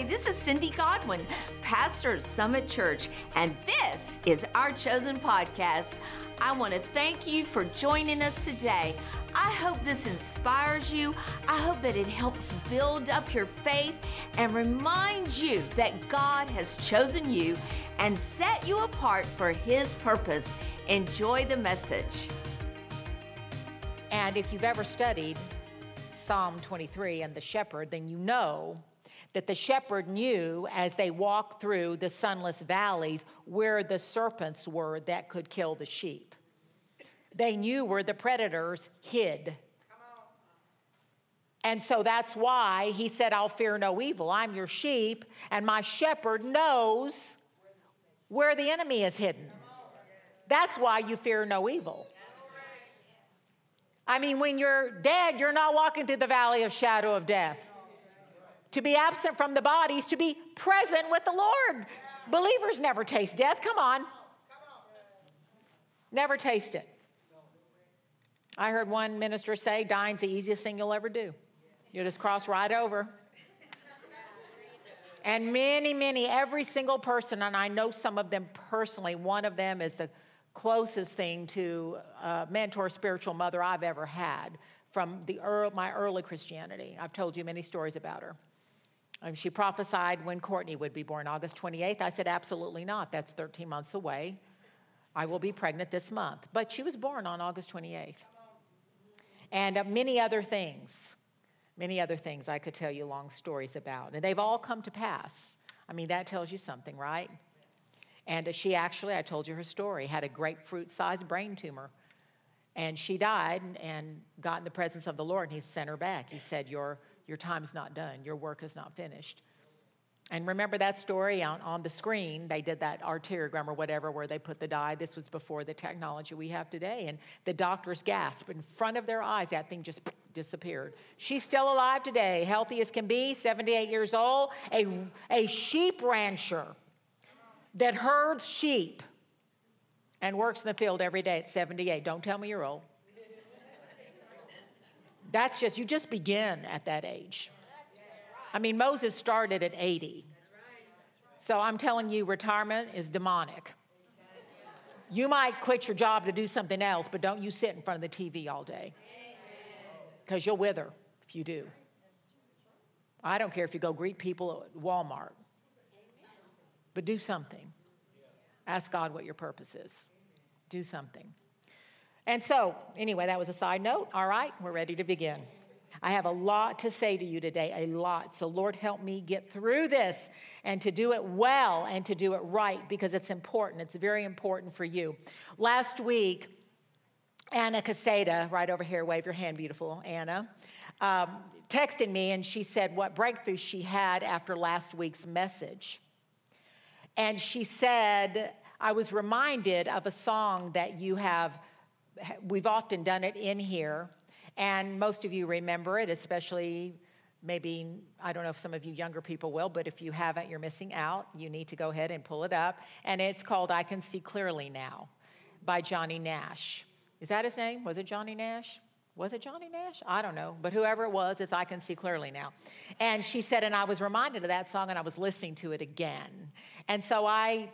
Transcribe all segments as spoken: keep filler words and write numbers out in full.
Hi, this is Cindy Godwin, pastor of Summit Church, and this is Our Chosen Podcast. I want to thank you for joining us today. I hope this inspires you. I hope that it helps build up your faith and remind you that God has chosen you and set you apart for His purpose. Enjoy the message. And if you've ever studied Psalm twenty-three and the shepherd, then you know that the shepherd knew as they walked through the sunless valleys where the serpents were that could kill the sheep. They knew where the predators hid. And so that's why he said, I'll fear no evil. I'm your sheep, and my shepherd knows where the enemy is hidden. That's why you fear no evil. I mean, when you're dead, you're not walking through the valley of shadow of death. To be absent from the body is to be present with the Lord. Yeah. Believers never taste death. Come on. Come on. Never taste it. I heard one minister say, dying's the easiest thing you'll ever do. You'll just cross right over. And many, many, every single person, and I know some of them personally, one of them is the closest thing to a mentor spiritual mother I've ever had from the early, my early Christianity. I've told you many stories about her. Um, she prophesied when Courtney would be born, August twenty-eighth. I said, absolutely not. That's thirteen months away. I will be pregnant this month. But she was born on August twenty-eighth. And uh, many other things, many other things I could tell you long stories about. And they've all come to pass. I mean, that tells you something, right? And uh, she actually, I told you her story, had a grapefruit-sized brain tumor. And she died and got in the presence of the Lord, and he sent her back. He said, your, your time's not done. Your work is not finished. And remember that story on, on the screen? They did that arteriogram or whatever where they put the dye. This was before the technology we have today. And the doctors gasped in front of their eyes. That thing just disappeared. She's still alive today, healthy as can be, seventy-eight years old, a, a sheep rancher that herds sheep and works in the field every day at seventy-eight. Don't tell me you're old. That's just, you just begin at that age. I mean, Moses started at eighty. So I'm telling you, retirement is demonic. You might quit your job to do something else, but don't you sit in front of the T V all day. Because you'll wither if you do. I don't care if you go greet people at Walmart. But do something. Ask God what your purpose is. Do something. And so, anyway, that was a side note. All right, we're ready to begin. I have a lot to say to you today, a lot. So, Lord, help me get through this and to do it well and to do it right because it's important. It's very important for you. Last week, Anna Caseda, right over here, wave your hand, beautiful Anna, um, texted me and she said what breakthrough she had after last week's message. And she said, I was reminded of a song that you have, we've often done it in here, and most of you remember it, especially maybe, I don't know if some of you younger people will, but if you haven't, you're missing out. You need to go ahead and pull it up, and it's called I Can See Clearly Now by Johnny Nash. Is that his name? Was it Johnny Nash? Was it Johnny Nash? I don't know. But whoever it was, it's I Can See Clearly Now. And she said, and I was reminded of that song, and I was listening to it again. And so I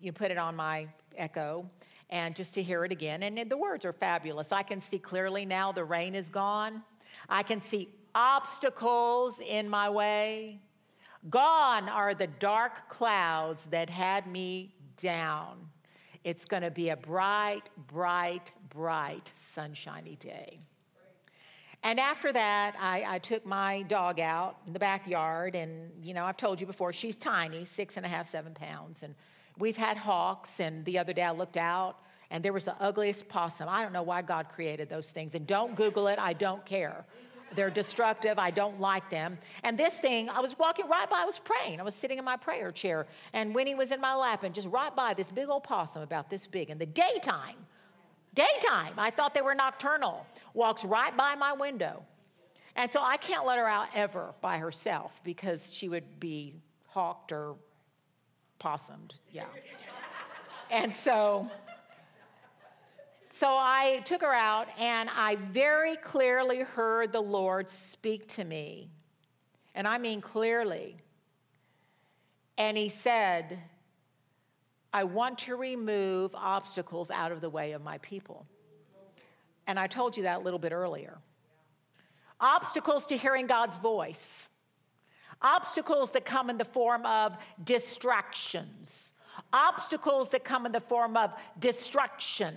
you put it on my Echo, and just to hear it again. And the words are fabulous. I can see clearly now the rain is gone. I can see obstacles in my way. Gone are the dark clouds that had me down. It's going to be a bright, bright, bright, sunshiny day. And after that, I, I took my dog out in the backyard, and, you know, I've told you before, she's tiny, six and a half, seven pounds, and we've had hawks, and the other day I looked out, and there was the ugliest possum. I don't know why God created those things, and don't Google it. I don't care. They're destructive. I don't like them. And this thing, I was walking right by. I was praying. I was sitting in my prayer chair, and Winnie was in my lap, and just right by this big old possum about this big in the daytime. Daytime, I thought they were nocturnal, walks right by my window. And so I can't let her out ever by herself because she would be hawked or possumed, yeah. And so, so I took her out, and I very clearly heard the Lord speak to me. And I mean clearly. And he said, I want to remove obstacles out of the way of my people. And I told you that a little bit earlier. Obstacles to hearing God's voice. Obstacles that come in the form of distractions. Obstacles that come in the form of destruction.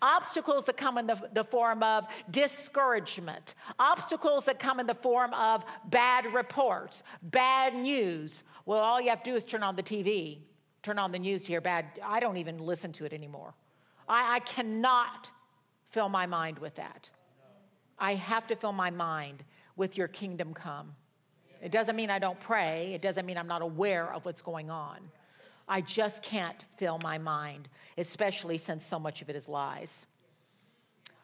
Obstacles that come in the, the form of discouragement. Obstacles that come in the form of bad reports, bad news. Well, all you have to do is turn on the T V, turn on the news to hear bad. I don't even listen to it anymore. I, I cannot fill my mind with that. I have to fill my mind with your kingdom come. It doesn't mean I don't pray. It doesn't mean I'm not aware of what's going on. I just can't fill my mind, especially since so much of it is lies.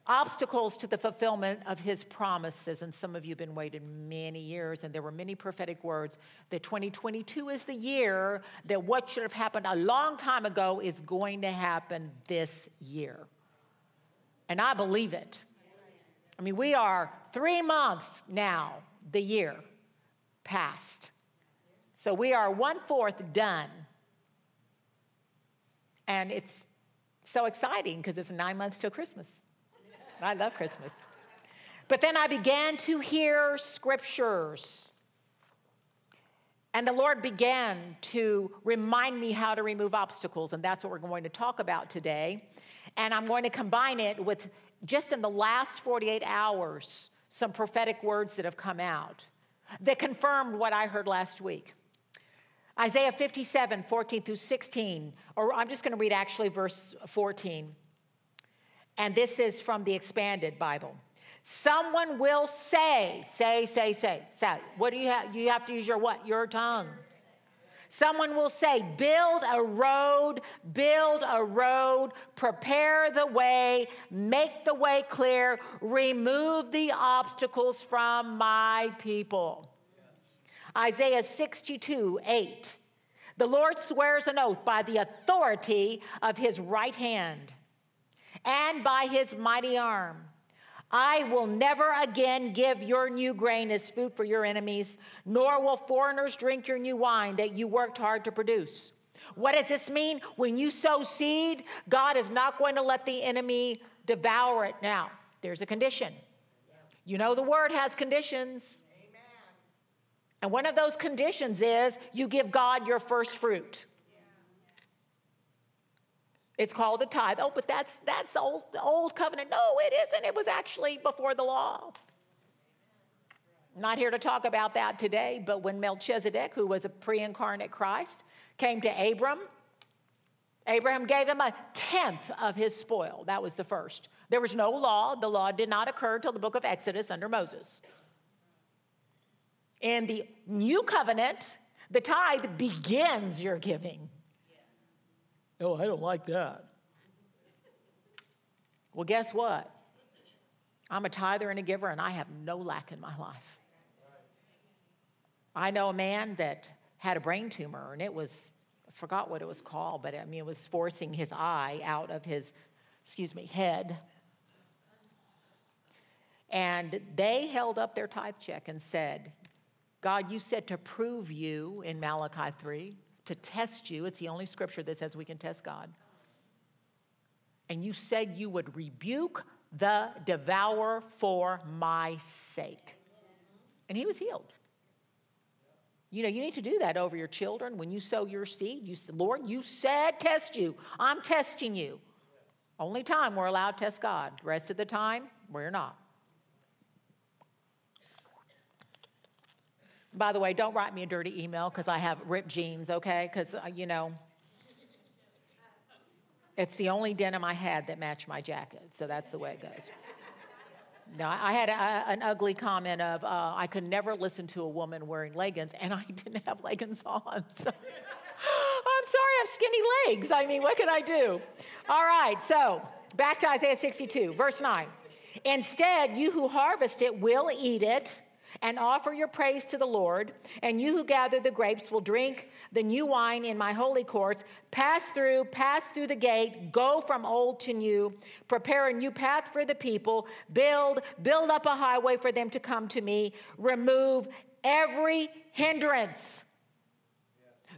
Obstacles to the fulfillment of his promises. And some of you have been waiting many years, and there were many prophetic words that twenty twenty-two is the year that what should have happened a long time ago is going to happen this year. And I believe it. I mean, we are three months now, the year past. So we are one-fourth done. And it's so exciting because it's nine months till Christmas. I love Christmas. But then I began to hear scriptures. And the Lord began to remind me how to remove obstacles. And that's what we're going to talk about today. And I'm going to combine it with just in the last forty-eight hours, some prophetic words that have come out that confirmed what I heard last week. Isaiah fifty-seven, fourteen through sixteen, or I'm just going to read actually verse fourteen. And this is from the Expanded Bible. Someone will say, say, say, say, say. What do you have? You have to use your what? Your tongue. Someone will say, build a road, build a road, prepare the way, make the way clear, remove the obstacles from my people. Isaiah sixty-two, eight. The Lord swears an oath by the authority of his right hand and by his mighty arm. I will never again give your new grain as food for your enemies, nor will foreigners drink your new wine that you worked hard to produce. What does this mean? When you sow seed, God is not going to let the enemy devour it. Now, there's a condition. You know the word has conditions. And one of those conditions is you give God your first fruit. It's called a tithe. Oh, but that's that's old old covenant. No, it isn't. It was actually before the law. I'm not here to talk about that today, but when Melchizedek, who was a pre-incarnate Christ, came to Abram, Abraham gave him a tenth of his spoil. That was the first. There was no law. The law did not occur till the book of Exodus under Moses. In the new covenant, the tithe begins your giving. Oh, I don't like that. Well, guess what? I'm a tither and a giver, and I have no lack in my life. I know a man that had a brain tumor, and it was, I forgot what it was called, but I mean, it was forcing his eye out of his, excuse me, head. And they held up their tithe check and said, God, you said to prove you in Malachi three, to test you. It's the only scripture that says we can test God. And you said you would rebuke the devourer for my sake. And he was healed. You know, you need to do that over your children. When you sow your seed, you say, Lord, you said test you. I'm testing you. Only time we're allowed to test God. The rest of the time, we're not. By the way, don't write me a dirty email because I have ripped jeans, okay? Because, uh, you know, it's the only denim I had that matched my jacket, so that's the way it goes. No, I had a, an ugly comment of, uh, I could never listen to a woman wearing leggings, and I didn't have leggings on. So. I'm sorry, I have skinny legs. I mean, what can I do? All right, so back to Isaiah sixty-two, verse nine. Instead, you who harvest it will eat it, and offer your praise to the Lord, and you who gather the grapes will drink the new wine in my holy courts. Pass through, pass through the gate, go from old to new, prepare a new path for the people, build, build up a highway for them to come to me, remove every hindrance.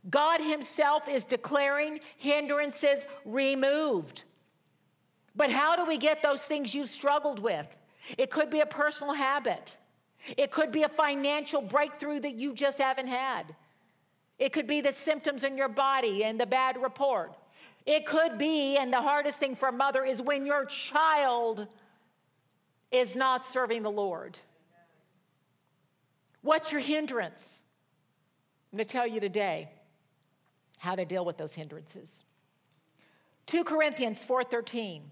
God himself is declaring hindrances removed. But how do we get those things you've struggled with? It could be a personal habit. It could be a financial breakthrough that you just haven't had. It could be the symptoms in your body and the bad report. It could be, and the hardest thing for a mother is when your child is not serving the Lord. What's your hindrance? I'm going to tell you today how to deal with those hindrances. Second Corinthians four thirteen.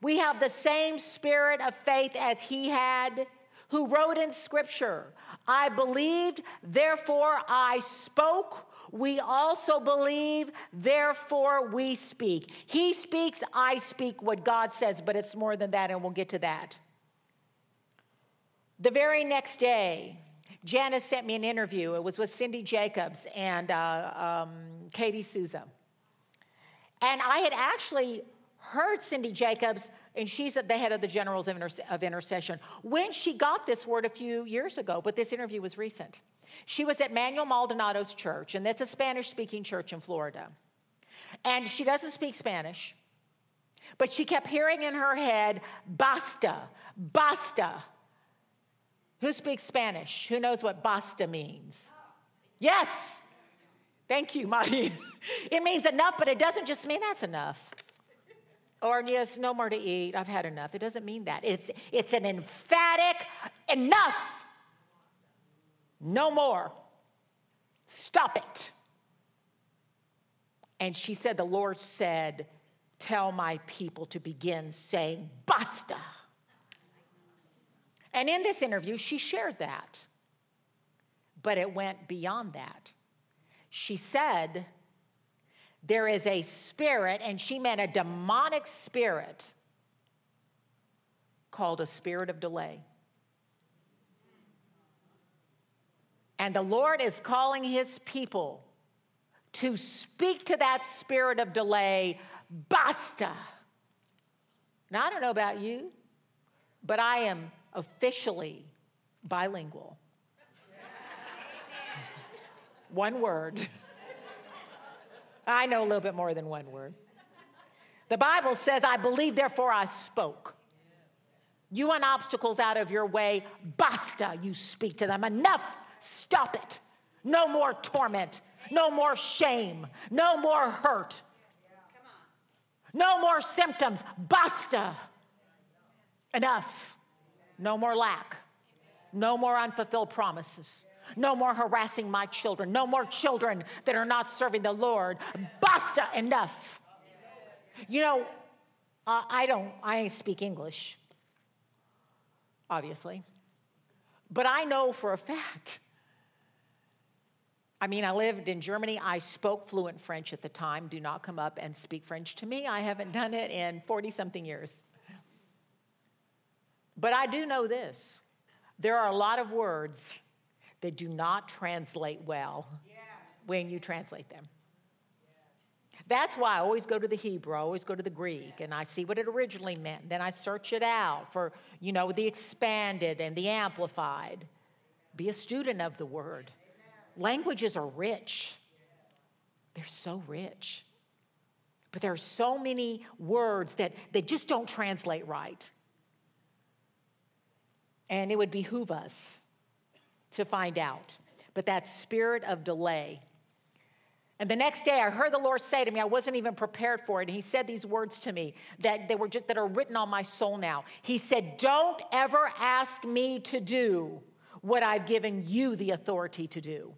We have the same spirit of faith as he had, who wrote in Scripture, I believed, therefore I spoke. We also believe, therefore we speak. He speaks, I speak what God says, but it's more than that, and we'll get to that. The very next day, Janice sent me an interview. It was with Cindy Jacobs and uh, um, Katie Souza. And I had actually heard Cindy Jacobs, and she's at the head of the Generals of, Inter- of Intercession, when she got this word a few years ago, but this interview was recent. She was at Manuel Maldonado's church, and that's a Spanish-speaking church in Florida. And she doesn't speak Spanish, but she kept hearing in her head, basta, basta. Who speaks Spanish? Who knows what basta means? Yes. Thank you, Marty. It means enough, but it doesn't just mean that's enough. Or yes, no more to eat. I've had enough. It doesn't mean that. It's it's an emphatic enough. No more. Stop it. And she said, the Lord said, tell my people to begin saying basta. And in this interview, she shared that. But it went beyond that. She said, there is a spirit, and she meant a demonic spirit called a spirit of delay. And the Lord is calling his people to speak to that spirit of delay, basta. Now, I don't know about you, but I am officially bilingual. One word. I know a little bit more than one word. The Bible says, I believe, therefore I spoke. You want obstacles out of your way, basta, you speak to them. Enough, stop it. No more torment, no more shame, no more hurt, no more symptoms, basta. Enough, no more lack, no more unfulfilled promises. No more harassing my children. No more children that are not serving the Lord. Basta, enough. You know, uh, I don't, I speak English, obviously. But I know for a fact. I mean, I lived in Germany. I spoke fluent French at the time. Do not come up and speak French to me. I haven't done it in forty-something years. But I do know this. There are a lot of words that do not translate well yes. when you translate them. Yes. That's why I always go to the Hebrew, I always go to the Greek, and I see what it originally meant. Then I search it out for, you know, the expanded and the amplified. Be a student of the word. Amen. Languages are rich. They're so rich. But there are so many words that, that just don't translate right. And it would behoove us to find out, but that spirit of delay. And the next day I heard the Lord say to me, I wasn't even prepared for it, and he said these words to me that they were just that are written on my soul now. He said, don't ever ask me to do what I've given you the authority to do.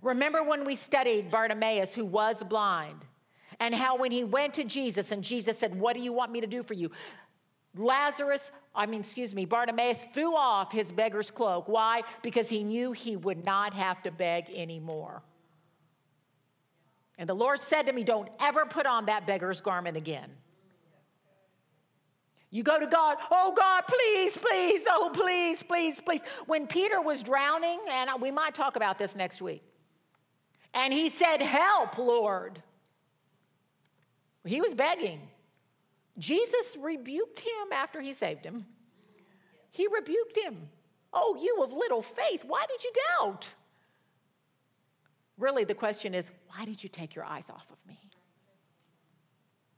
Remember when we studied Bartimaeus, who was blind, and how when he went to Jesus and Jesus said, what do you want me to do for you? Lazarus, I mean, excuse me, Bartimaeus threw off his beggar's cloak. Why? Because he knew he would not have to beg anymore. And the Lord said to me, don't ever put on that beggar's garment again. You go to God, oh God, please, please, oh please, please, please. When Peter was drowning, and we might talk about this next week, and he said, help, Lord. He was begging. Jesus rebuked him after he saved him. He rebuked him. Oh, you of little faith, why did you doubt? Really, the question is, why did you take your eyes off of me?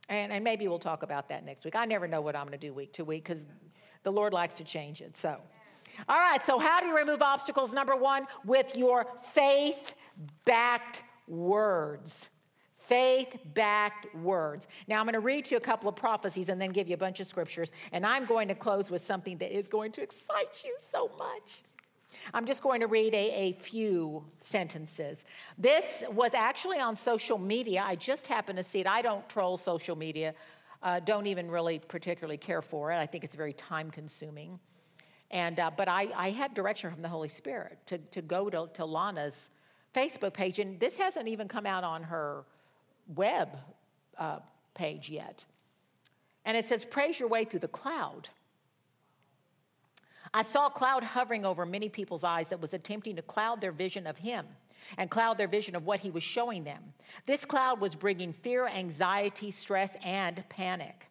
And, and maybe we'll talk about that next week. I never know what I'm going to do week to week because the Lord likes to change it. So, all right, so how do you remove obstacles? Number one, with your faith-backed words. Faith-backed words. Now, I'm going to read to you a couple of prophecies and then give you a bunch of scriptures. And I'm going to close with something that is going to excite you so much. I'm just going to read a, a few sentences. This was actually on social media. I just happened to see it. I don't troll social media. Uh, don't even really particularly care for it. I think it's very time-consuming. And uh, but I, I had direction from the Holy Spirit to, to go to, to Lana's Facebook page. And this hasn't even come out on her web uh, page yet. And it says, praise your way through the cloud. I saw a cloud hovering over many people's eyes that was attempting to cloud their vision of him and cloud their vision of what he was showing them. This cloud was bringing fear, anxiety, stress, and panic.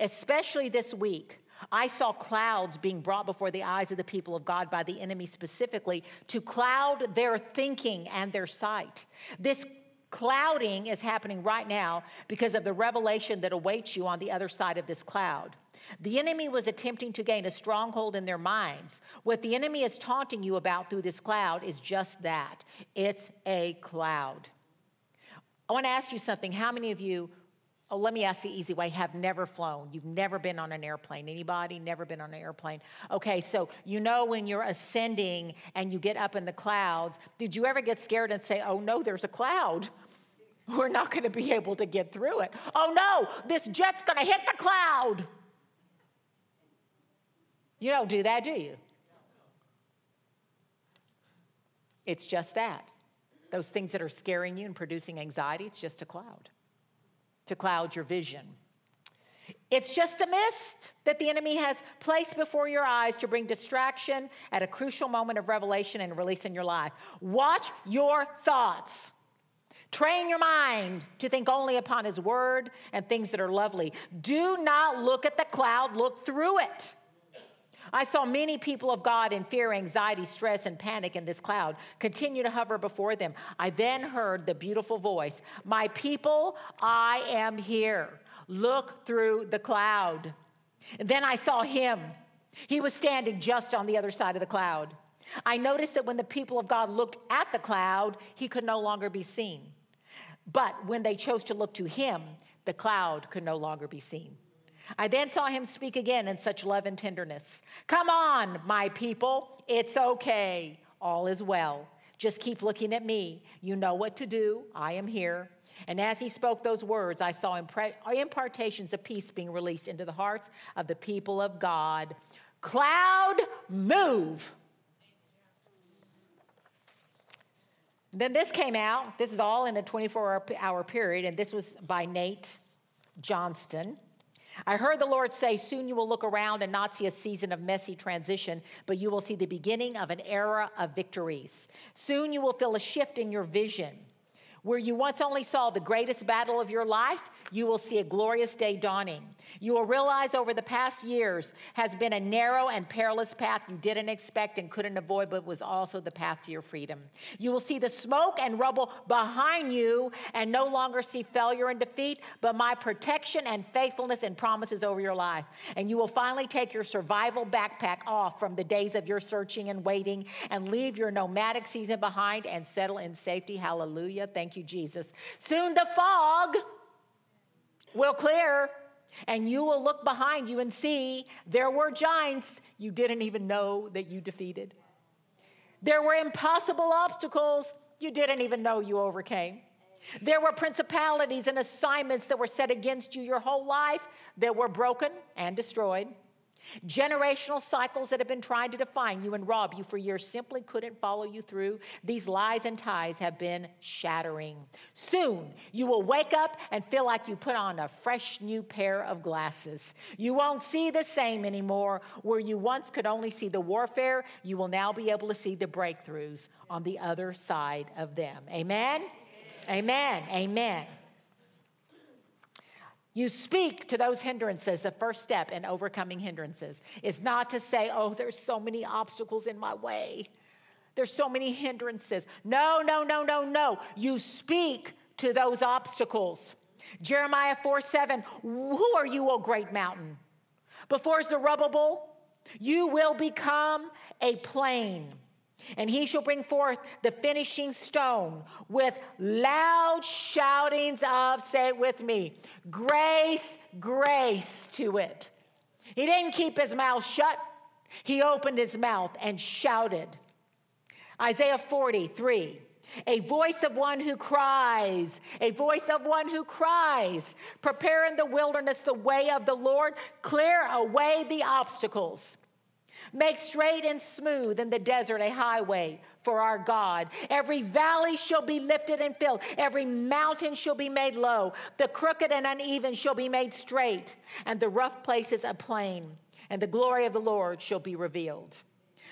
Especially this week, I saw clouds being brought before the eyes of the people of God by the enemy specifically to cloud their thinking and their sight. This clouding is happening right now because of the revelation that awaits you on the other side of this cloud. The enemy was attempting to gain a stronghold in their minds. What the enemy is taunting you about through this cloud is just that. It's a cloud. I want to ask you something. How many of you, oh, let me ask the easy way, have never flown? You've never been on an airplane. Anybody? Never been on an airplane? Okay, so you know when you're ascending and you get up in the clouds, did you ever get scared and say, oh no, there's a cloud? We're not going to be able to get through it. Oh no, this jet's going to hit the cloud. You don't do that, do you? It's just that. Those things that are scaring you and producing anxiety, it's just a cloud to cloud your vision. It's just a mist that the enemy has placed before your eyes to bring distraction at a crucial moment of revelation and release in your life. Watch your thoughts. Train your mind to think only upon his word and things that are lovely. Do not look at the cloud, look through it. I saw many people of God in fear, anxiety, stress, and panic in this cloud continue to hover before them. I then heard the beautiful voice, my people, I am here. Look through the cloud. And then I saw him. He was standing just on the other side of the cloud. I noticed that when the people of God looked at the cloud, he could no longer be seen. But when they chose to look to him, the cloud could no longer be seen. I then saw him speak again in such love and tenderness. Come on, my people. It's okay. All is well. Just keep looking at me. You know what to do. I am here. And as he spoke those words, I saw impre- impartations of peace being released into the hearts of the people of God. Cloud, move. Then this came out. This is all in a twenty-four hour period, and this was by Nate Johnston. I heard the Lord say, soon you will look around and not see a season of messy transition, but you will see the beginning of an era of victories. Soon you will feel a shift in your vision. Where you once only saw the greatest battle of your life, you will see a glorious day dawning. You will realize over the past years has been a narrow and perilous path you didn't expect and couldn't avoid, but was also the path to your freedom. You will see the smoke and rubble behind you and no longer see failure and defeat, but my protection and faithfulness and promises over your life. And you will finally take your survival backpack off from the days of your searching and waiting and leave your nomadic season behind and settle in safety. Hallelujah. Thank Thank you, Jesus. Soon the fog will clear and you will look behind you and see there were giants you didn't even know that you defeated. There were impossible obstacles you didn't even know you overcame. There were principalities and assignments that were set against you your whole life that were broken and destroyed. Generational cycles that have been trying to define you and rob you for years simply couldn't follow you through. These lies and ties have been shattering. Soon, you will wake up and feel like you put on a fresh new pair of glasses. You won't see the same anymore. Where you once could only see the warfare, you will now be able to see the breakthroughs on the other side of them. Amen? Amen. Amen. Amen. You speak to those hindrances. The first step in overcoming hindrances is not to say, oh, there's so many obstacles in my way. There's so many hindrances. No, no, no, no, no. You speak to those obstacles. Jeremiah four seven, who are you, O great mountain? Before Zerubbabel, you will become a plain, and he shall bring forth the finishing stone with loud shoutings of, say it with me, grace, grace to it. He didn't keep his mouth shut. He opened his mouth and shouted. Isaiah forty-three, a voice of one who cries, a voice of one who cries, prepare in the wilderness the way of the Lord, clear away the obstacles. Make straight and smooth in the desert a highway for our God. Every valley shall be lifted and filled. Every mountain shall be made low. The crooked and uneven shall be made straight, and the rough places a plain, and the glory of the Lord shall be revealed.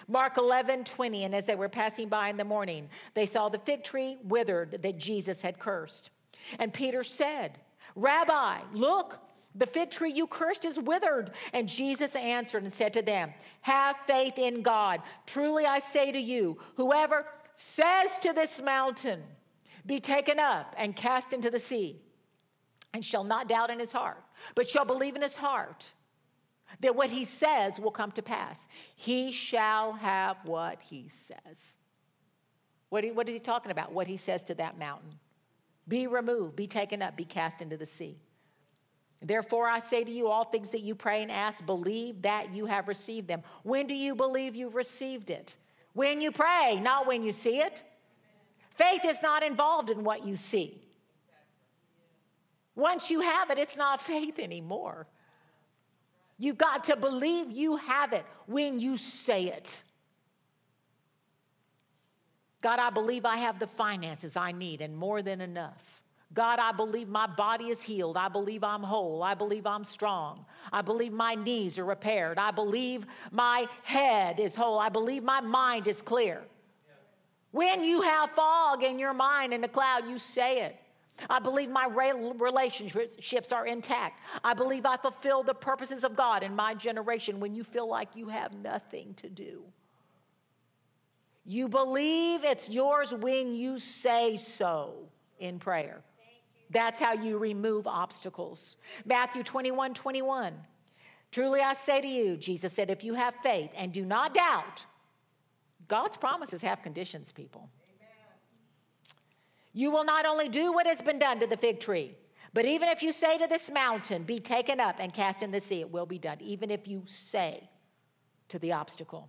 Mark eleven twenty, and as they were passing by in the morning, they saw the fig tree withered that Jesus had cursed. And Peter said, Rabbi, look, the fig tree you cursed is withered. And Jesus answered and said to them, have faith in God. Truly I say to you, whoever says to this mountain, be taken up and cast into the sea, and shall not doubt in his heart, but shall believe in his heart that what he says will come to pass, he shall have what he says. What, he, what is he talking about? What he says to that mountain. Be removed, be taken up, be cast into the sea. Therefore, I say to you, all things that you pray and ask, believe that you have received them. When do you believe you've received it? When you pray, not when you see it. Faith is not involved in what you see. Once you have it, it's not faith anymore. You've got to believe you have it when you say it. God, I believe I have the finances I need and more than enough. God, I believe my body is healed. I believe I'm whole. I believe I'm strong. I believe my knees are repaired. I believe my head is whole. I believe my mind is clear. Yes. When you have fog in your mind in the cloud, you say it. I believe my relationships are intact. I believe I fulfill the purposes of God in my generation. When you feel like you have nothing to do, you believe it's yours when you say so in prayer. That's how you remove obstacles. Matthew twenty-one twenty-one. Truly I say to you, Jesus said, if you have faith and do not doubt, God's promises have conditions, people. You will not only do what has been done to the fig tree, but even if you say to this mountain, be taken up and cast in the sea, it will be done, even if you say to the obstacle.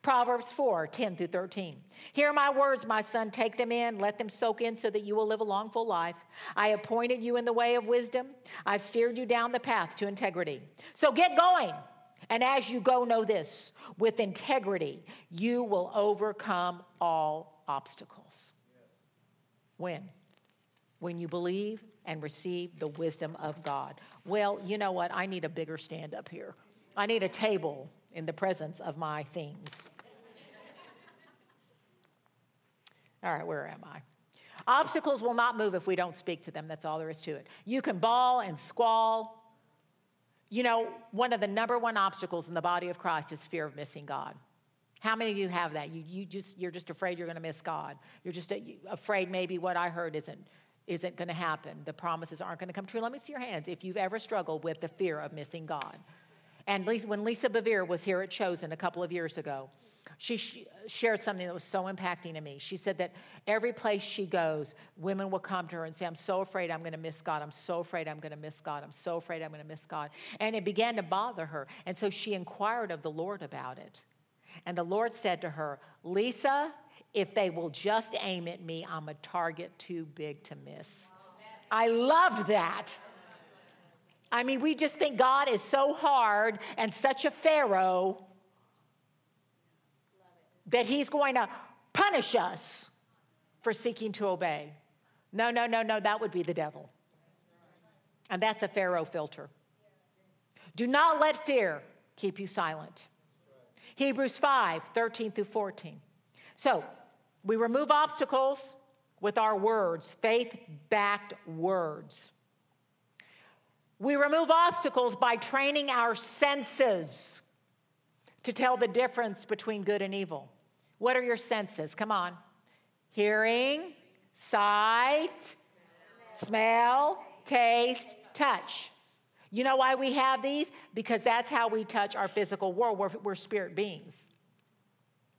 Proverbs four ten through thirteen. Hear my words, my son, take them in, let them soak in so that you will live a long, full life. I appointed you in the way of wisdom. I've steered you down the path to integrity. So get going. And as you go, know this, with integrity, you will overcome all obstacles. When? When you believe and receive the wisdom of God. Well, you know what? I need a bigger stand up here. I need a table in the presence of my things. All right, where am I? Obstacles will not move if we don't speak to them. That's all there is to it. You can bawl and squall. You know, one of the number one obstacles in the body of Christ is fear of missing God. How many of you have that? You you just you're just afraid you're going to miss God. You're just afraid maybe what I heard isn't isn't going to happen. The promises aren't going to come true. Let me see your hands if you've ever struggled with the fear of missing God. And Lisa, when Lisa Bevere was here at Chosen a couple of years ago, she sh- shared something that was so impacting to me. She said that every place she goes, women will come to her and say, "I'm so afraid I'm going to miss God. I'm so afraid I'm going to miss God. I'm so afraid I'm going to miss God." And it began to bother her, and so she inquired of the Lord about it. And the Lord said to her, Lisa, if they will just aim at me, I'm a target too big to miss. I loved that. I mean, we just think God is so hard and such a Pharaoh that he's going to punish us for seeking to obey. No, no, no, no, that would be the devil. And that's a Pharaoh filter. Do not let fear keep you silent. Hebrews five thirteen through fourteen. So we remove obstacles with our words, faith-backed words. We remove obstacles by training our senses to tell the difference between good and evil. What are your senses? Come on. Hearing, sight, smell, taste, touch. You know why we have these? Because that's how we touch our physical world. We're, we're spirit beings.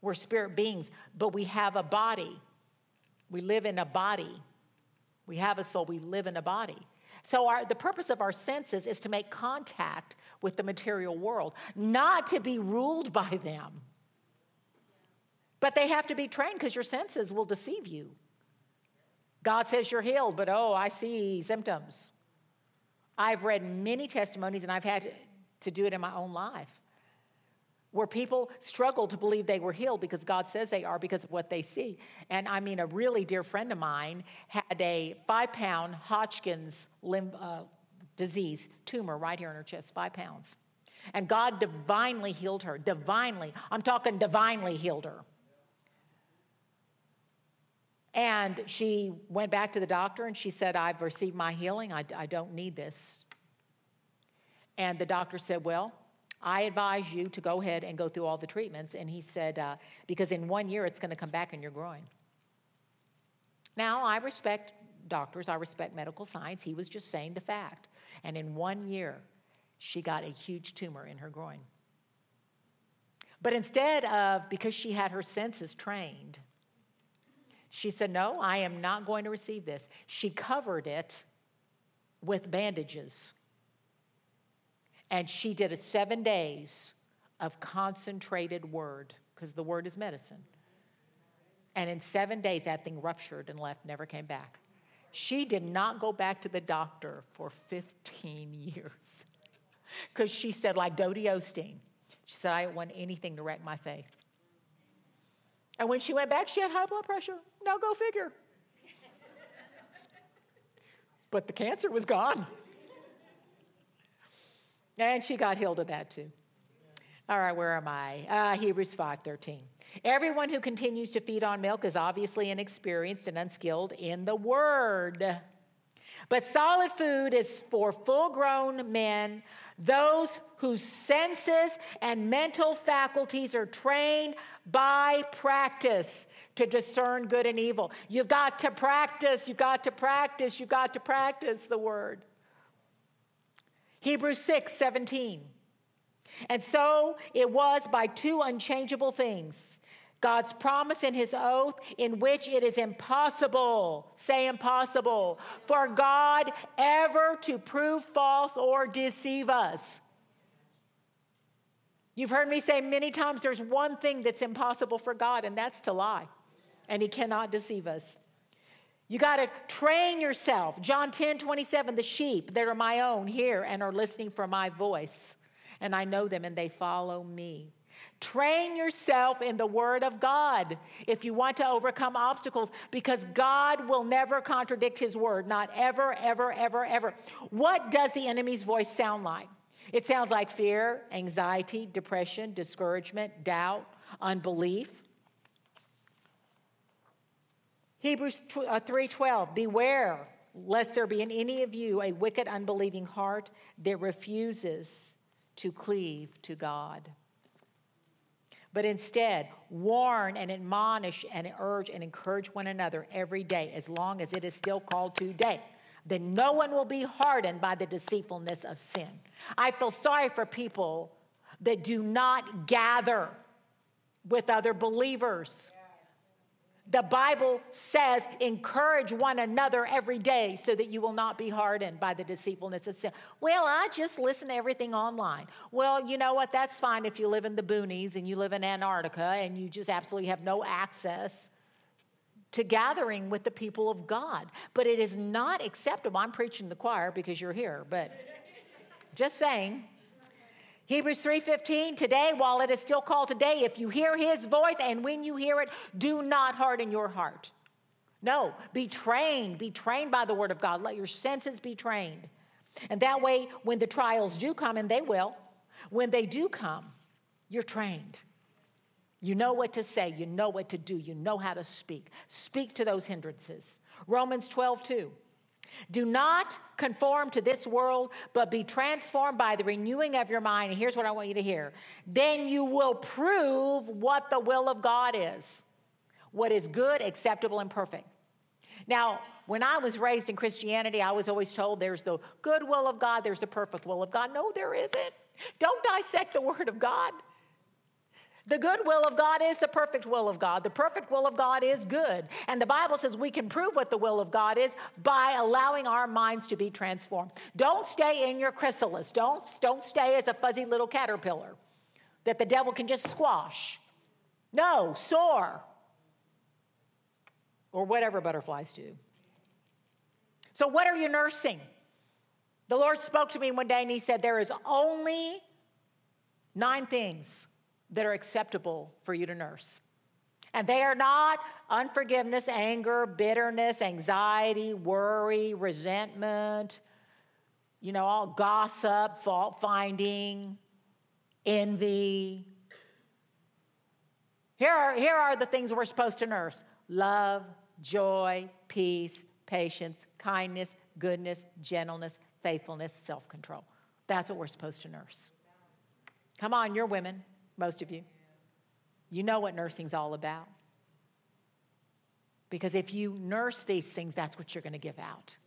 We're spirit beings, but we have a body. We live in a body. We have a soul. We live in a body. So our, the purpose of our senses is to make contact with the material world, not to be ruled by them. But they have to be trained because your senses will deceive you. God says you're healed, but oh, I see symptoms. I've read many testimonies, and I've had to do it in my own life, where people struggle to believe they were healed because God says they are because of what they see. And I mean, a really dear friend of mine had a five-pound Hodgkin's limb, uh, disease tumor right here in her chest, five pounds. And God divinely healed her, divinely. I'm talking divinely healed her. And she went back to the doctor and she said, I've received my healing. I, I don't need this. And the doctor said, well, I advise you to go ahead and go through all the treatments. And he said, uh, because in one year it's going to come back in your groin. Now, I respect doctors. I respect medical science. He was just saying the fact. And in one year, she got a huge tumor in her groin. But instead of, because she had her senses trained, she said, no, I am not going to receive this. She covered it with bandages. And she did a seven days of concentrated word, because the word is medicine. And in seven days, that thing ruptured and left, never came back. She did not go back to the doctor for fifteen years. Because she said, like Dodie Osteen, she said, I didn't want anything to wreck my faith. And when she went back, she had high blood pressure. Now go figure. But the cancer was gone. And she got healed of that too. All right, where am I? Uh, Hebrews five thirteen. Everyone who continues to feed on milk is obviously inexperienced and unskilled in the word. But solid food is for full-grown men, those whose senses and mental faculties are trained by practice to discern good and evil. You've got to practice, you've got to practice, you've got to practice the word. Hebrews six seventeen. And so it was by two unchangeable things, God's promise and his oath, in which it is impossible, say impossible, for God ever to prove false or deceive us. You've heard me say many times there's one thing that's impossible for God, and that's to lie, and he cannot deceive us. You got to train yourself. John ten twenty-seven, the sheep that are my own hear and are listening for my voice, and I know them and they follow me. Train yourself in the word of God if you want to overcome obstacles, because God will never contradict his word, not ever, ever, ever, ever. What does the enemy's voice sound like? It sounds like fear, anxiety, depression, discouragement, doubt, unbelief. Hebrews three twelve, beware lest there be in any of you a wicked, unbelieving heart that refuses to cleave to God. But instead, warn and admonish and urge and encourage one another every day, as long as it is still called today. Then no one will be hardened by the deceitfulness of sin. I feel sorry for people that do not gather with other believers. The Bible says, encourage one another every day so that you will not be hardened by the deceitfulness of sin. Well, I just listen to everything online. Well, you know what? That's fine if you live in the boonies and you live in Antarctica and you just absolutely have no access to gathering with the people of God. But it is not acceptable. I'm preaching the choir because you're here, but just saying. Hebrews three fifteen, today, while it is still called today, if you hear his voice and when you hear it, do not harden your heart. No, be trained. Be trained by the word of God. Let your senses be trained. And that way, when the trials do come, and they will, when they do come, you're trained. You know what to say. You know what to do. You know how to speak. Speak to those hindrances. Romans twelve two. Do not conform to this world, but be transformed by the renewing of your mind. And here's what I want you to hear. Then you will prove what the will of God is, what is good, acceptable, and perfect. Now, when I was raised in Christianity, I was always told there's the good will of God, there's the perfect will of God. No, there isn't. Don't dissect the word of God. The good will of God is the perfect will of God. The perfect will of God is good. And the Bible says we can prove what the will of God is by allowing our minds to be transformed. Don't stay in your chrysalis. Don't, don't stay as a fuzzy little caterpillar that the devil can just squash. No, soar. Or whatever butterflies do. So what are you nursing? The Lord spoke to me one day and he said, there is only nine things that are acceptable for you to nurse. And they are not unforgiveness, anger, bitterness, anxiety, worry, resentment, you know, all gossip, fault finding, envy. Here are, here are the things we're supposed to nurse. Love, joy, peace, patience, kindness, goodness, gentleness, faithfulness, self-control. That's what we're supposed to nurse. Come on, you're women. Most of you. You know what nursing's all about. Because if you nurse these things, that's what you're going to give out.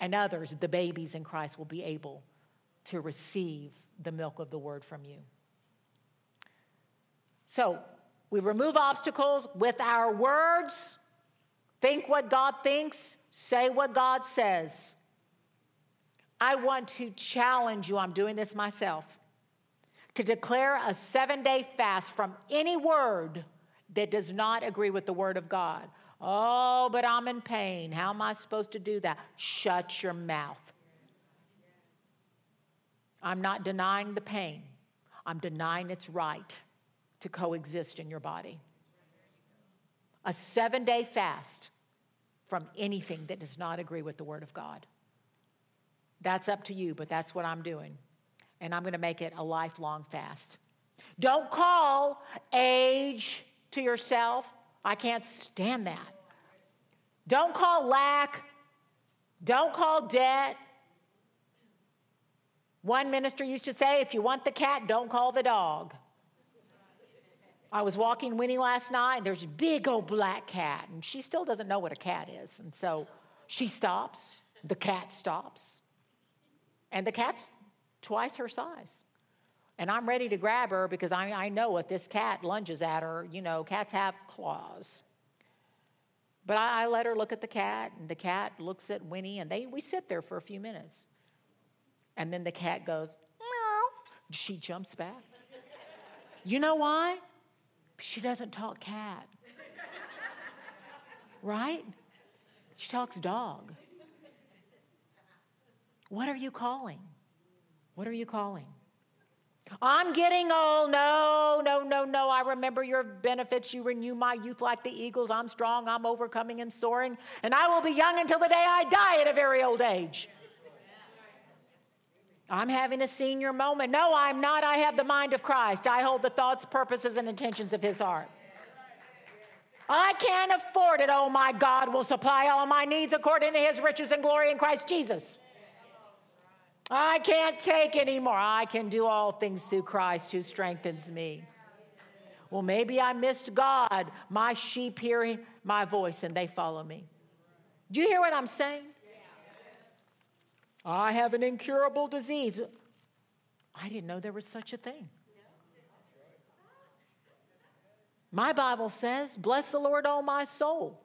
And others, the babies in Christ, will be able to receive the milk of the word from you. So we remove obstacles with our words. Think what God thinks. Say what God says. I want to challenge you. I'm doing this myself. To declare a seven-day fast from any word that does not agree with the word of God. Oh, but I'm in pain. How am I supposed to do that? Shut your mouth. I'm not denying the pain. I'm denying its right to coexist in your body. A seven-day fast from anything that does not agree with the word of God. That's up to you, but that's what I'm doing. And I'm going to make it a lifelong fast. Don't call age to yourself. I can't stand that. Don't call lack. Don't call debt. One minister used to say, if you want the cat, don't call the dog. I was walking Winnie last night, and there's a big old black cat, and she still doesn't know what a cat is. And so she stops, the cat stops, and the cat's twice her size. And I'm ready to grab her because I, I know if this cat lunges at her, you know, cats have claws. But I, I let her look at the cat, and the cat looks at Winnie, and they we sit there for a few minutes. And then the cat goes, meow. She jumps back. You know why? She doesn't talk cat. Right? She talks dog. What are you calling? What are you calling? I'm getting old. No, no, no, no. I remember your benefits. You renew my youth like the eagles. I'm strong. I'm overcoming and soaring. And I will be young until the day I die at a very old age. I'm having a senior moment. No, I'm not. I have the mind of Christ. I hold the thoughts, purposes, and intentions of his heart. I can't afford it. Oh, my God will supply all my needs according to his riches and glory in Christ Jesus. I can't take anymore. I can do all things through Christ who strengthens me. Well, maybe I missed God. My sheep hear my voice and they follow me. Do you hear what I'm saying? I have an incurable disease. I didn't know there was such a thing. My Bible says, bless the Lord, O my soul.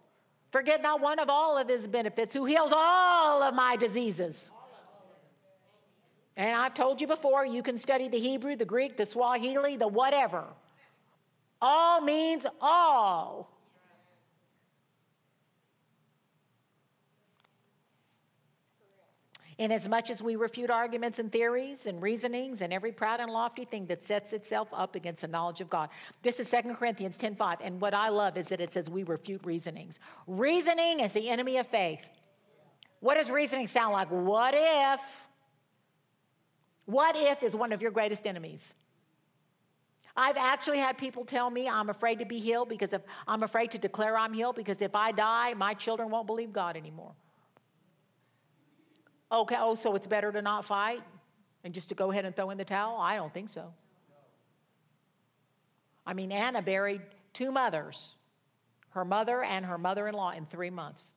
Forget not one of all of his benefits, who heals all of my diseases. And I've told you before, you can study the Hebrew, the Greek, the Swahili, the whatever. All means all. Inasmuch as we refute arguments and theories and reasonings and every proud and lofty thing that sets itself up against the knowledge of God. This is Second Corinthians ten five. And what I love is that it says we refute reasonings. Reasoning is the enemy of faith. What does reasoning sound like? What if... What if is one of your greatest enemies? I've actually had people tell me I'm afraid to be healed because if I'm afraid to declare I'm healed because if I die, my children won't believe God anymore. Okay, oh, so it's better to not fight and just to go ahead and throw in the towel? I don't think so. I mean, Anna buried two mothers, her mother and her mother-in-law, in three months.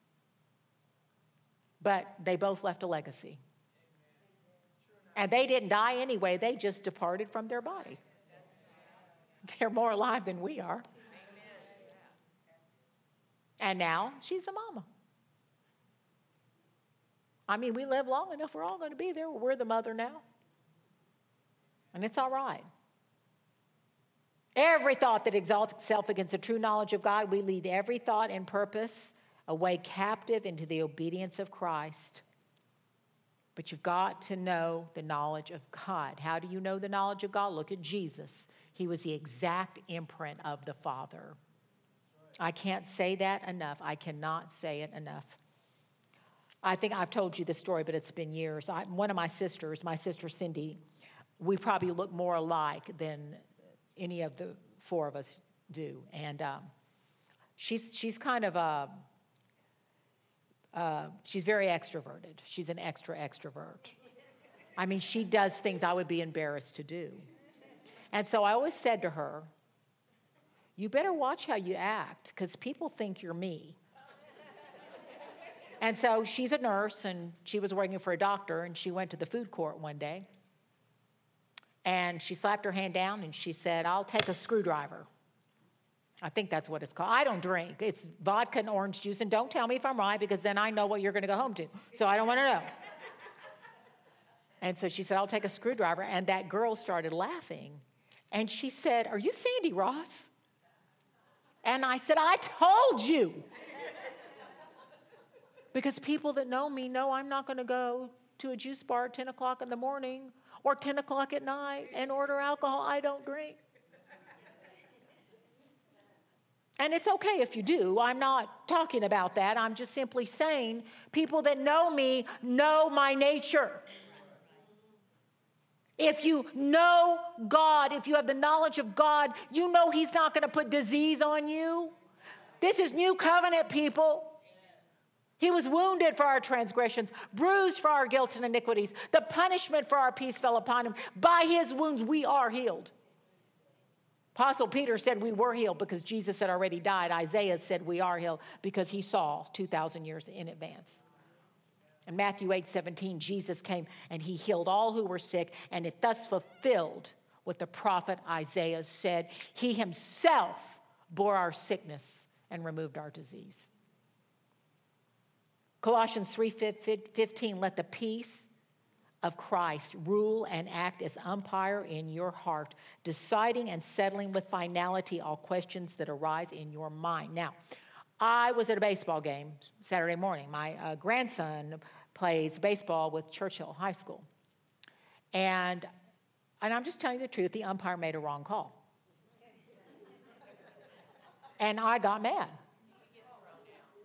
But they both left a legacy. And they didn't die anyway. They just departed from their body. They're more alive than we are. Amen. And now she's a mama. I mean, we live long enough, we're all going to be there. We're the mother now. And it's all right. Every thought that exalts itself against the true knowledge of God, we lead every thought and purpose away captive into the obedience of Christ. But you've got to know the knowledge of God. How do you know the knowledge of God? Look at Jesus. He was the exact imprint of the Father. I can't say that enough. I cannot say it enough. I think I've told you this story, but it's been years. I, one of my sisters, my sister Cindy, we probably look more alike than any of the four of us do. And um, she's she's kind of a, uh, she's very extroverted. She's an extra extrovert. I mean, she does things I would be embarrassed to do. And so I always said to her, you better watch how you act because people think you're me. And so she's a nurse, and she was working for a doctor, and she went to the food court one day. And she slapped her hand down, and she said, I'll take a screwdriver. I think that's what it's called. I don't drink. It's vodka and orange juice, and don't tell me if I'm right, because then I know what you're going to go home to. So I don't want to know. And so she said, I'll take a screwdriver, and that girl started laughing. And she said, are you Sandy Ross? And I said, I told you. Because people that know me know I'm not going to go to a juice bar at ten o'clock in the morning or ten o'clock at night and order alcohol. I don't drink. And it's okay if you do. I'm not talking about that. I'm just simply saying people that know me know my nature. If you know God, if you have the knowledge of God, you know he's not going to put disease on you. This is new covenant, people. He was wounded for our transgressions, bruised for our guilt and iniquities. The punishment for our peace fell upon him. By his wounds, we are healed. Apostle Peter said we were healed because Jesus had already died. Isaiah said we are healed because he saw two thousand years in advance. In Matthew eight seventeen, Jesus came and he healed all who were sick, and it thus fulfilled what the prophet Isaiah said. He himself bore our sickness and removed our disease. Colossians three fifteen, let the peace of Christ rule and act as umpire in your heart, deciding and settling with finality all questions that arise in your mind. Now, I was at a baseball game Saturday morning. My uh, grandson plays baseball with Churchill High School. And, and I'm just telling you the truth, the umpire made a wrong call. And I got mad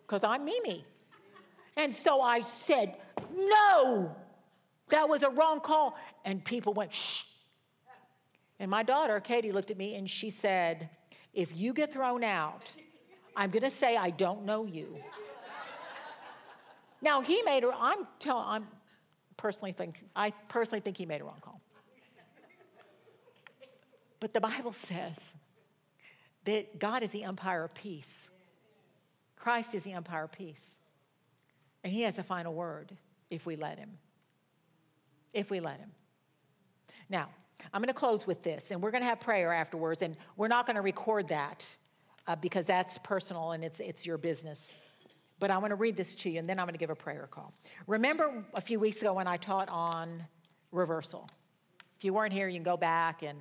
because I'm Mimi. And so I said, no, that was a wrong call. And people went, shh. And my daughter, Katie, looked at me and she said, if you get thrown out, I'm going to say I don't know you. Now, he made her, I'm telling, I'm personally think, I personally think he made a wrong call. But the Bible says that God is the umpire of peace. Christ is the umpire of peace. And he has a final word if we let him. If we let him. Now, I'm going to close with this, and we're going to have prayer afterwards, and we're not going to record that uh, because that's personal and it's it's your business. But I want to read this to you, and then I'm going to give a prayer call. Remember a few weeks ago when I taught on reversal? If you weren't here, you can go back, and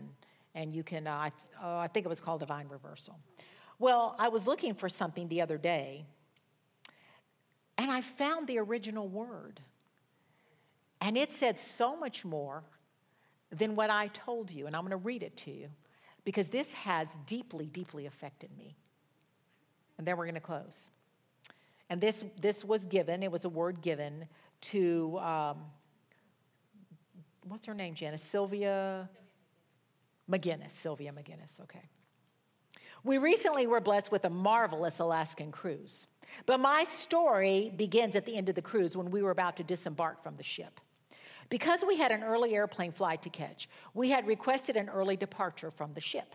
and you can, uh, I, oh, I think it was called divine reversal. Well, I was looking for something the other day, and I found the original word. And it said so much more than what I told you. And I'm going to read it to you because this has deeply, deeply affected me. And then we're going to close. And this this was given, it was a word given to, um, what's her name, Janice? Sylvia McGinnis, Sylvia McGinnis, okay. We recently were blessed with a marvelous Alaskan cruise, but my story begins at the end of the cruise when we were about to disembark from the ship. Because we had an early airplane flight to catch, we had requested an early departure from the ship.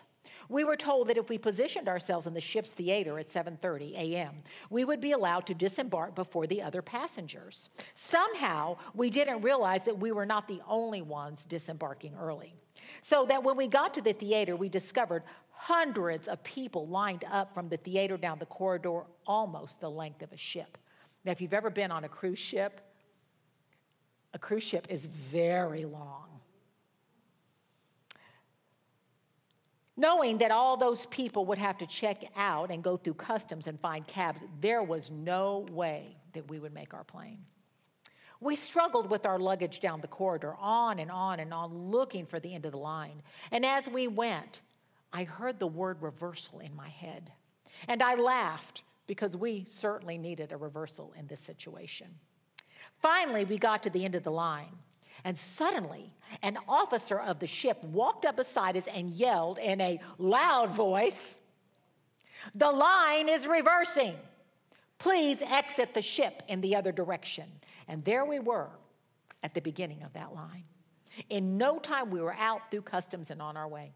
We were told that if we positioned ourselves in the ship's theater at seven thirty a.m., we would be allowed to disembark before the other passengers. Somehow, we didn't realize that we were not the only ones disembarking early. So that when we got to the theater, we discovered hundreds of people lined up from the theater down the corridor, almost the length of a ship. Now, if you've ever been on a cruise ship, a cruise ship is very long. Knowing that all those people would have to check out and go through customs and find cabs, there was no way that we would make our plane. We struggled with our luggage down the corridor, on and on and on, looking for the end of the line. And as we went, I heard the word reversal in my head. And I laughed because we certainly needed a reversal in this situation. Finally, we got to the end of the line. And suddenly, an officer of the ship walked up beside us and yelled in a loud voice, "The line is reversing. Please exit the ship in the other direction." And there we were at the beginning of that line. In no time, we were out through customs and on our way.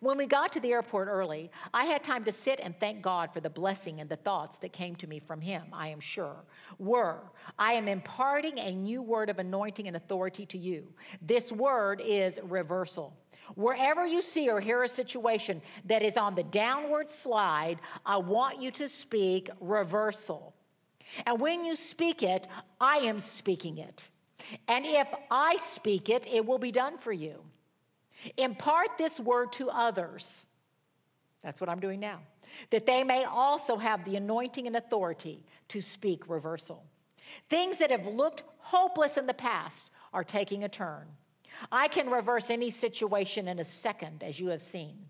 When we got to the airport early, I had time to sit and thank God for the blessing, and the thoughts that came to me from him, I am sure, were, I am imparting a new word of anointing and authority to you. This word is reversal. Wherever you see or hear a situation that is on the downward slide, I want you to speak reversal. And when you speak it, I am speaking it. And if I speak it, it will be done for you. Impart this word to others. That's what I'm doing now. That they may also have the anointing and authority to speak reversal. Things that have looked hopeless in the past are taking a turn. I can reverse any situation in a second, as you have seen.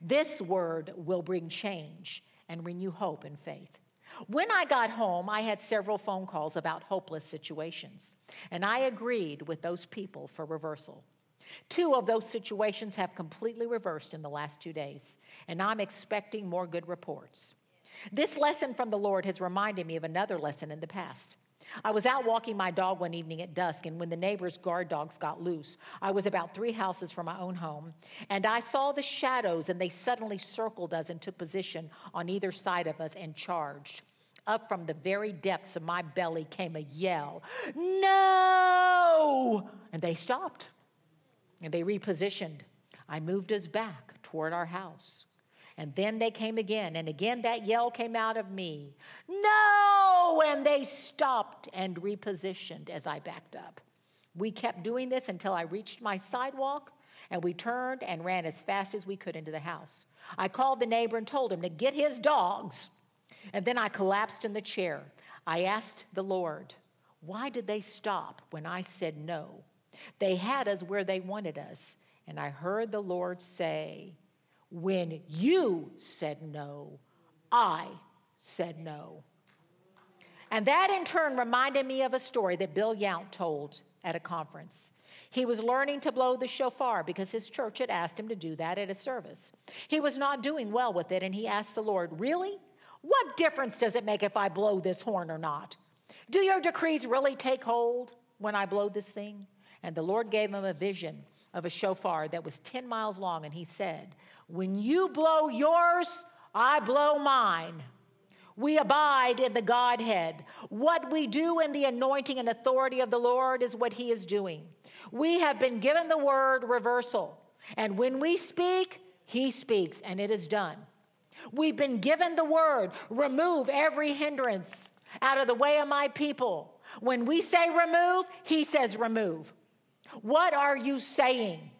This word will bring change and renew hope and faith. When I got home, I had several phone calls about hopeless situations, and I agreed with those people for reversal. Two of those situations have completely reversed in the last two days, and I'm expecting more good reports. This lesson from the Lord has reminded me of another lesson in the past. I was out walking my dog one evening at dusk, and when the neighbor's guard dogs got loose, I was about three houses from my own home, and I saw the shadows, and they suddenly circled us and took position on either side of us and charged. Up from the very depths of my belly came a yell, "No!" And they stopped. And they repositioned. I moved us back toward our house. And then they came again. And again, that yell came out of me. No! And they stopped and repositioned as I backed up. We kept doing this until I reached my sidewalk. And we turned and ran as fast as we could into the house. I called the neighbor and told him to get his dogs. And then I collapsed in the chair. I asked the Lord, why did they stop when I said no? They had us where they wanted us. And I heard the Lord say, when you said no, I said no. And that in turn reminded me of a story that Bill Yount told at a conference. He was learning to blow the shofar because his church had asked him to do that at a service. He was not doing well with it, and he asked the Lord, really? What difference does it make if I blow this horn or not? Do your decrees really take hold when I blow this thing? And the Lord gave him a vision of a shofar that was ten miles long. And he said, when you blow yours, I blow mine. We abide in the Godhead. What we do in the anointing and authority of the Lord is what he is doing. We have been given the word reversal. And when we speak, he speaks, and it is done. We've been given the word, remove every hindrance out of the way of my people. When we say remove, he says remove. What are you saying?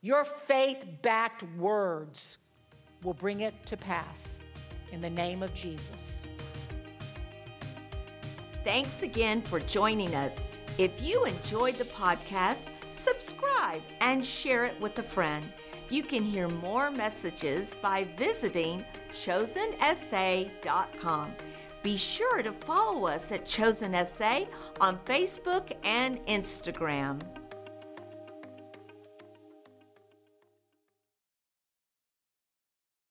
Your faith-backed words will bring it to pass in the name of Jesus. Thanks again for joining us. If you enjoyed the podcast, subscribe and share it with a friend. You can hear more messages by visiting Chosen S A dot com. Be sure to follow us at Chosen S A on Facebook and Instagram.